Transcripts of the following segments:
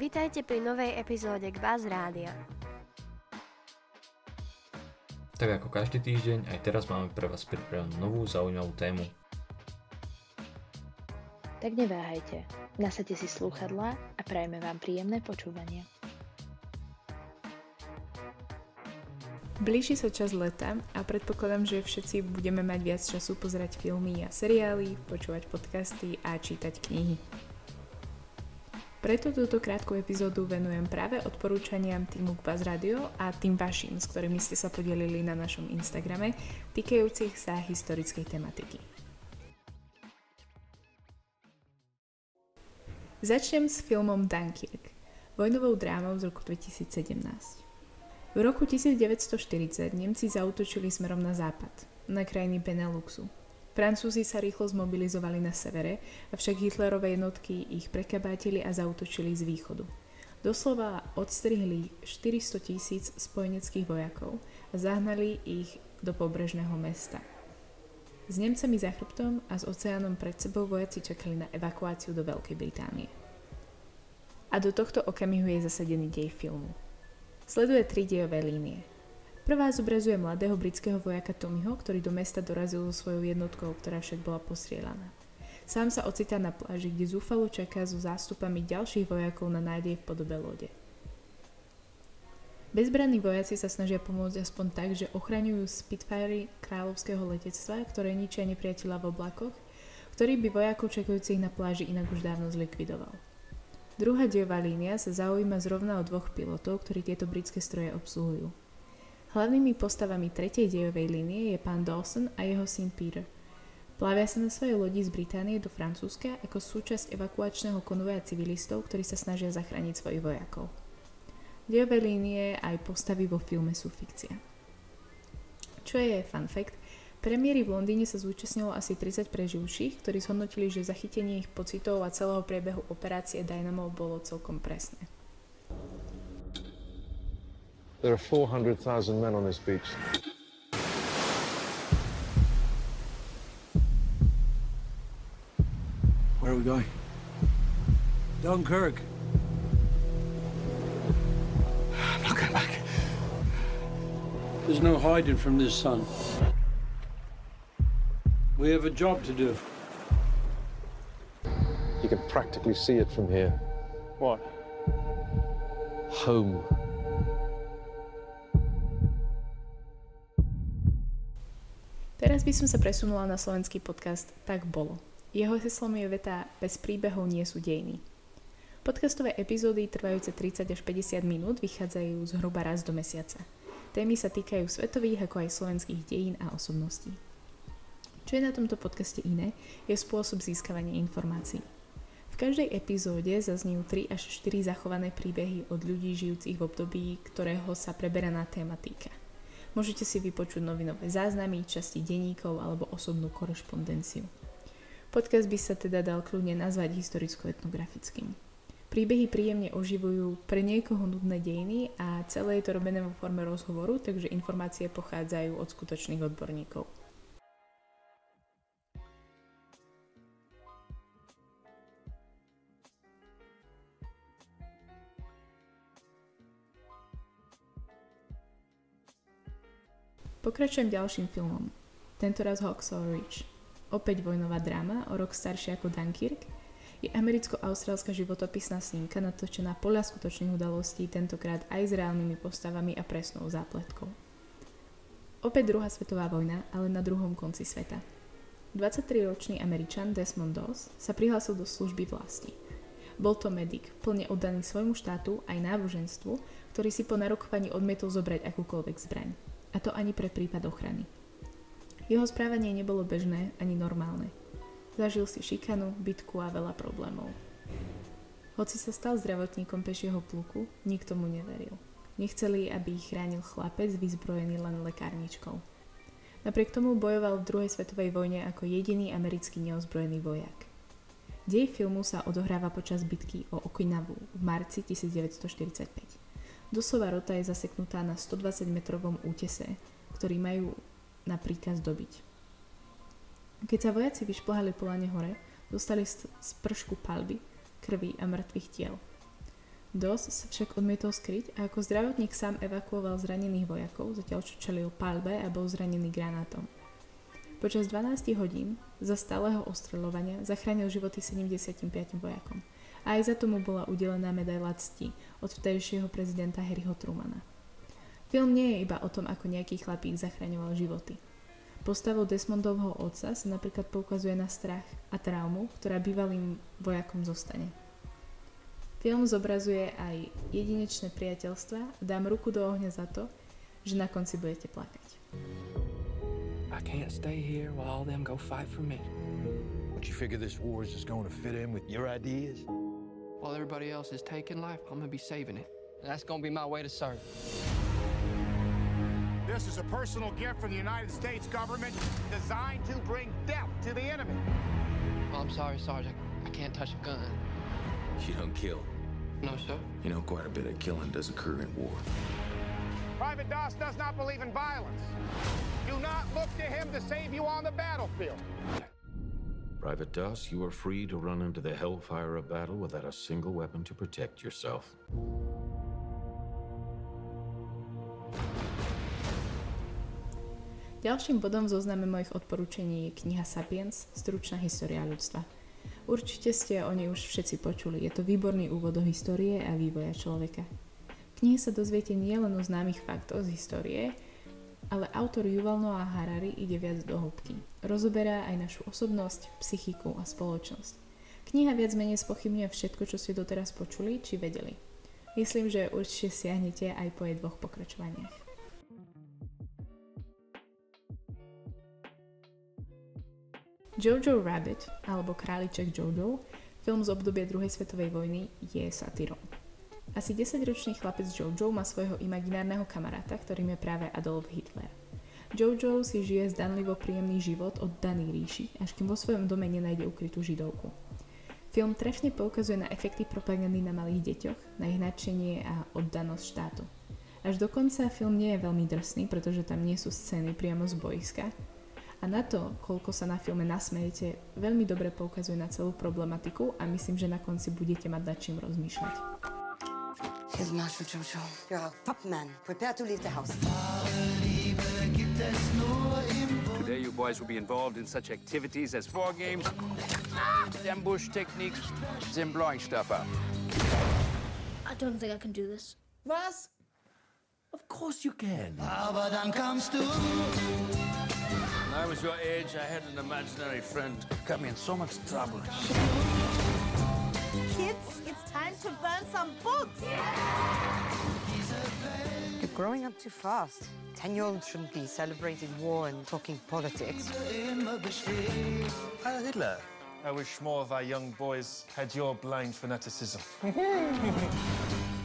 Vítajte pri novej epizóde k Bazrádia. Tak ako každý týždeň, aj teraz máme pre vás pripravenú novú zaujímavú tému. Tak neváhajte, nasadte si slúchadlá a prajme vám príjemné počúvanie. Blíži sa čas leta a predpokladám, že všetci budeme mať viac času pozerať filmy a seriály, počúvať podcasty a čítať knihy. Preto túto krátku epizódu venujem práve odporúčaniam týmu k Bazrádio a tým vašim, s ktorými ste sa podelili na našom Instagrame, týkajúcich sa historickej tematiky. Začnem s filmom Dunkirk, vojnovou drámou z roku 2017. V roku 1940 Nemci zaútočili smerom na západ, na krajiny Beneluxu. Francúzi sa rýchlo zmobilizovali na severe, avšak Hitlerové jednotky ich prekabátili a zaútočili z východu. Doslova odstrihli 400 000 spojeneckých vojakov a zahnali ich do pobrežného mesta. S Nemcami za chrbtom a s oceánom pred sebou vojaci čakali na evakuáciu do Veľkej Británie. A do tohto okamihu je zasadený dej filmu. Sleduje tri dejové línie. Prvá zobrazuje mladého britského vojaka Tommyho, ktorý do mesta dorazil so svojou jednotkou, ktorá však bola postrieľaná. Sám sa ocitá na pláži, kde zúfalo čaká so zástupami ďalších vojakov na nádej v podobe lode. Bezbranní vojaci sa snažia pomôcť aspoň tak, že ochraňujú Spitfire kráľovského letectva, ktoré ničia nepriateľa v oblakoch, ktorý by vojakov čakajúcich na pláži inak už dávno zlikvidoval. Druhá dejová línia sa zaujíma zrovna o dvoch pilotov, ktorí tieto britské stroje obsluhujú. Hlavnými postavami tretej dejovej línie je pán Dawson a jeho syn Peter. Plavia sa na svojej lodi z Británie do Francúzska ako súčasť evakuačného konvoja civilistov, ktorí sa snažia zachrániť svojich vojakov. Dejové línie aj postavy vo filme sú fikcia. Čo je fun fact? Premiéry v Londýne sa zúčastnilo asi 30 preživších, ktorí zhodnotili, že zachytenie ich pocitov a celého priebehu operácie Dynamo bolo celkom presné. There are 400,000 men on this beach. Where are we going? Dunkirk. I'm not going back. There's no hiding from this sun. We have a job to do. You can practically see it from here. What? Home. Teraz by som sa presunula na slovenský podcast Tak bolo. Jeho heslom je veta Bez príbehov nie sú dejiny. Podcastové epizódy trvajúce 30 až 50 minút vychádzajú zhruba raz do mesiaca. Témy sa týkajú svetových ako aj slovenských dejín a osobností. Čo je na tomto podcaste iné, je spôsob získavania informácií. V každej epizóde zaznejú 3 až 4 zachované príbehy od ľudí žijúcich v období, ktorého sa preberaná téma týka. Môžete si vypočuť novinové záznamy, časti denníkov alebo osobnú korešpondenciu. Podcast by sa teda dal kľudne nazvať historicko-etnografickým. Príbehy príjemne oživujú pre niekoho nudné dejiny a celé je to robené vo forme rozhovoru, takže informácie pochádzajú od skutočných odborníkov. Pokračujem ďalším filmom, tentoraz Hacksaw Ridge. Opäť vojnová dráma, o rok staršia ako Dunkirk, je americko-austrálska životopisná snímka natočená podľa skutočných udalostí, tentokrát aj s reálnymi postavami a presnou zápletkou. Opäť druhá svetová vojna, ale na druhom konci sveta. 23-ročný Američan Desmond Doss sa prihlásil do služby vlasti. Bol to medik, plne oddaný svojmu štátu aj náboženstvu, ktorý si po narokovaní odmietol zobrať akúkoľvek zbraň. A to ani pre prípad ochrany. Jeho správanie nebolo bežné ani normálne. Zažil si šikanu, bitku a veľa problémov. Hoci sa stal zdravotníkom pešieho pluku, nikto mu neveril. Nechceli, aby ich chránil chlapec vyzbrojený len lekárničkou. Napriek tomu bojoval v druhej svetovej vojne ako jediný americký neozbrojený vojak. Dej filmu sa odohráva počas bitky o Okinawu v marci 1945. Doslova rota je zaseknutá na 120-metrovom útese, ktorý majú na príkaz dobiť. Keď sa vojaci vyšplhali po lane hore, dostali z pršku palby, krvi a mŕtvych tiel. Doss sa však odmietol skryť a ako zdravotník sám evakuoval zranených vojakov, zatiaľ čo čelil paľbe a bol zranený granátom. Počas 12 hodín za stáleho ostreľovania zachránil životy 75 vojakom a aj za tomu bola udelená medaila cti od vtedajšieho prezidenta Harryho Trumana. Film nie je iba o tom, ako nejaký chlapík zachraňoval životy. Postavou Desmondovho otca sa napríklad poukazuje na strach a traumu, ktorá bývalým vojakom zostane. Film zobrazuje aj jedinečné priateľstva a dám ruku do ohňa za to, že na konci budete plakať. I can't stay here while all them go fight for me. Don't you figure this war is just going to fit in with your ideas? While everybody else is taking life, I'm going to be saving it. And that's going to be my way to serve. This is a personal gift from the United States government designed to bring death to the enemy. Well, I'm sorry, Sergeant. I can't touch a gun. You don't kill. No, sir. You know, quite a bit of killing does occur in war. Private Doss does not believe in violence. Do not look to him to save you on the battlefield. Private Doss, you are free to run into the hellfire of battle without a single weapon to protect yourself. Ďalším bodom v zozname mojich odporúčení je kniha Sapiens, stručná história ľudstva. Určite ste o nej už všetci počuli, je to výborný úvod do histórie a vývoja človeka. V knihe sa dozviete nielen o známych faktoch z histórie, ale autor Yuval Noah Harari ide viac do hĺbky. Rozoberá aj našu osobnosť, psychiku a spoločnosť. Kniha viac menej spochybňuje všetko, čo ste doteraz počuli či vedeli. Myslím, že určite siahnete aj po jej dvoch pokračovaniach. Jojo Rabbit, alebo Králiček Jojo, film z obdobia druhej svetovej vojny, je satírom. Asi 10-ročný chlapec Jojo má svojho imaginárneho kamaráta, ktorým je práve Adolf Hitler. Jojo si žije zdanlivo príjemný život od danej ríši, až kým vo svojom dome nenájde ukrytú židovku. Film trefne poukazuje na efekty propagandy na malých deťoch, na ich nadšenie a oddanosť štátu. Až do konca film nie je veľmi drsný, pretože tam nie sú scény priamo z boiska, a na to, koľko sa na filme nasmejete, veľmi dobre poukazuje na celú problematiku a myslím, že na konci budete mať nad čím rozmýšľať. Today you boys will be involved in such activities as war games, ambush techniques, and blowing stuff up. I don't think I can do this. Was? Of course you can. Aber dann kommst du. When I was your age, I had an imaginary friend who got me in so much trouble. Kids, it's time to burn some books! Yeah! You're growing up too fast. 10-year-olds shouldn't be celebrating war and talking politics. Heil Hitler. I wish more of our young boys had your blind fanaticism.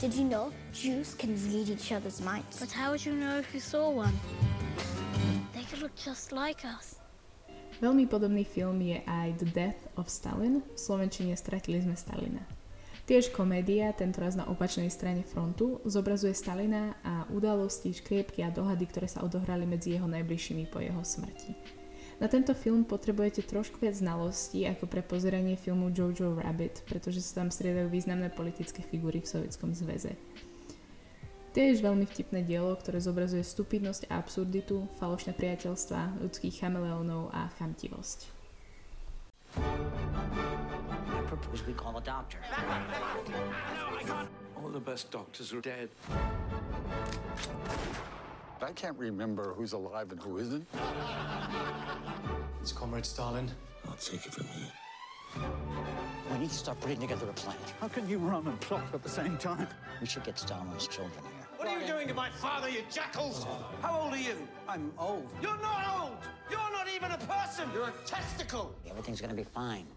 Did you know Jews can read each other's minds? But how would you know if you saw one? Just like us. Veľmi podobný film je aj The Death of Stalin, v slovenčine Stratili sme Stalina. Tiež komédia, tentoraz na opačnej strane frontu, zobrazuje Stalina a udalosti, škriepky a dohady, ktoré sa odohrali medzi jeho najbližšími po jeho smrti. Na tento film potrebujete trošku viac znalostí ako pre pozeranie filmu Jojo Rabbit, pretože sa tam striedajú významné politické figury v Sovietskom zväze. Tiež veľmi vtipné dielo, ktoré zobrazuje stupidnosť a absurditu, falošné priateľstva, ľudských chameleónov a chamtivosť. I propose we call a doctor. All the best doctors are dead. I can't remember who's alive and who isn't. It's Comrade Stalin. I'll take it from here. We need to start putting together a plan. How can you run and plot at the same time? We should get Stalin's children here. What are you doing to my father, you jackals? How old are you? I'm old. You're not old! You're not even a person! You're a testicle! Everything's gonna be fine.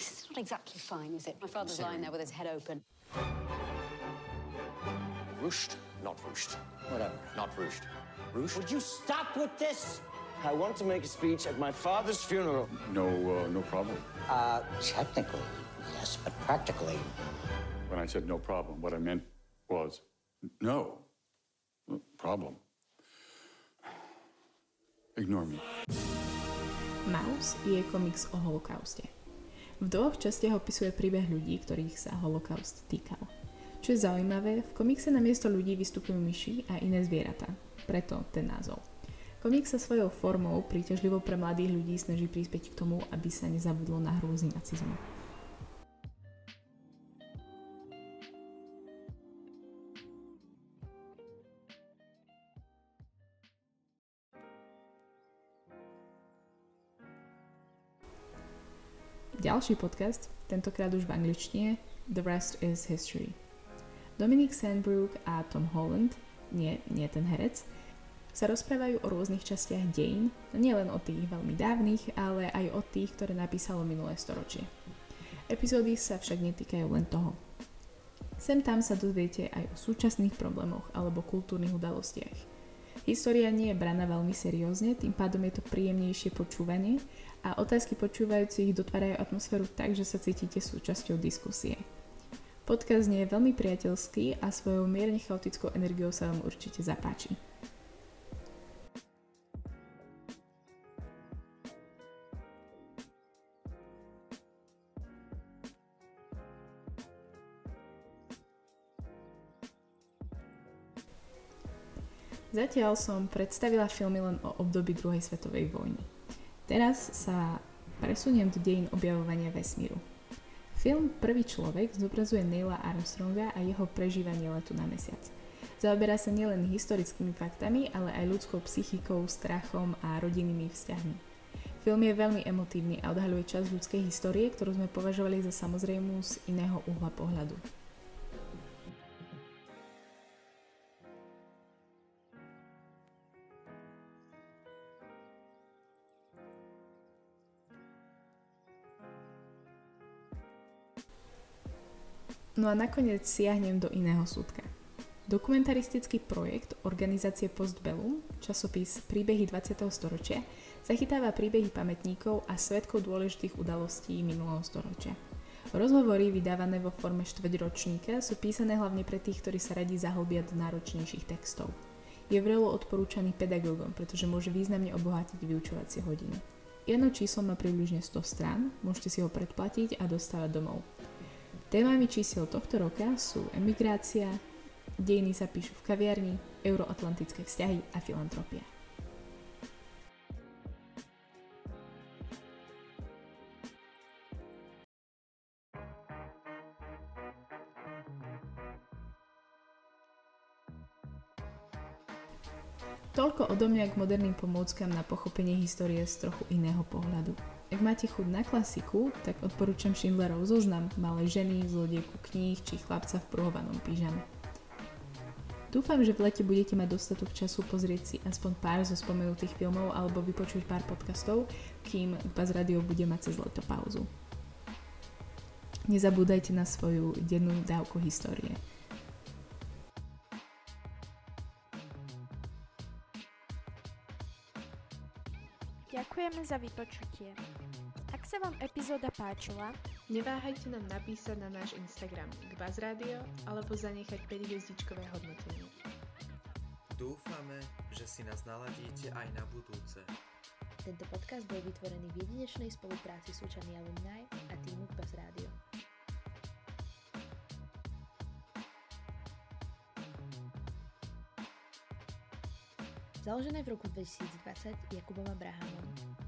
It's not exactly fine, is it? My father's lying there with his head open. Roosht? Not roosht. Whatever. Not roosht. Roosht? Would you stop with this? I want to make a speech at my father's funeral. No problem. Technically, yes, but practically. When I said no problem, what I meant was no problem. Ignore me. Maus je komiks o holokauste. V dvoch častiach opisuje príbeh ľudí, ktorých sa holokaust týkal. Čo je zaujímavé, v komikse na miesto ľudí vystupujú myši a iné zvieratá, preto ten názov. Komik sa svojou formou príťažlivo pre mladých ľudí snaží prispieť k tomu, aby sa nezabudlo na hrôzy nacizmu. Ďalší podcast, tentokrát už v angličtine, The Rest is History. Dominic Sandbrook a Tom Holland, nie ten herec, sa rozprávajú o rôznych častiach dejín, nielen o tých veľmi dávnych, ale aj o tých, ktoré napísalo minulé storočie. Epizódy sa však netýkajú len toho. Sem tam sa dozviete aj o súčasných problémoch alebo kultúrnych udalostiach. História nie je braná veľmi seriózne, tým pádom je to príjemnejšie počúvanie a otázky počúvajúcich dotvárajú atmosféru tak, že sa cítite súčasťou diskusie. Podcast nie je veľmi priateľský a svojou mierne chaotickou energiou sa vám určite zapáči. Zatiaľ som predstavila filmy len o období druhej svetovej vojny. Teraz sa presuniem do dejín objavovania vesmíru. Film Prvý človek zobrazuje Neila Armstronga a jeho prežívanie letu na mesiac. Zaoberá sa nielen historickými faktami, ale aj ľudskou psychikou, strachom a rodinnými vzťahmi. Film je veľmi emotívny a odhaľuje časť ľudskej histórie, ktorú sme považovali za samozrejmú z iného uhla pohľadu. No a nakoniec siahnem do iného súdka. Dokumentaristický projekt organizácie Postbellum, časopis Príbehy 20. storočia, zachytáva príbehy pamätníkov a svedkov dôležitých udalostí minulého storočia. Rozhovory vydávané vo forme štvrťročníka sú písané hlavne pre tých, ktorí sa radi zahlbia do náročnejších textov. Je vrelo odporúčaný pedagógom, pretože môže významne obohatiť vyučovacie hodiny. Jedno číslo má približne 100 strán, môžete si ho predplatiť a dostávať domov. Témami čísiel tohto roka sú emigrácia, dejiny sa píšu v kaviarni, euroatlantické vzťahy a filantropia. Toľko odo mňa k moderným pomôckam na pochopenie histórie z trochu iného pohľadu. Ak máte chuť na klasiku, tak odporúčam Schindlerov zoznam, Malé ženy, Zlodejku kníh či Chlapca v prúhovanom pížame. Dúfam, že v lete budete mať dostatok času pozrieť si aspoň pár zo spomenutých filmov alebo vypočuť pár podcastov, kým Bazrádio bude mať cez leto pauzu. Nezabúdajte na svoju dennú dávku histórie. Ďakujeme za vypočutie. Ak sa vám epizóda páčila, neváhajte nám napísať na náš Instagram @bazradio alebo zanechať 5-hviezdičkové hodnotenie. Dúfame, že si nás naladíte aj na budúce. Tento podcast bol vytvorený v jedinečnej spolupráci s učami alumni a týmu Bazrádio. Založené v roku 2020 Jakubom Abrahamom.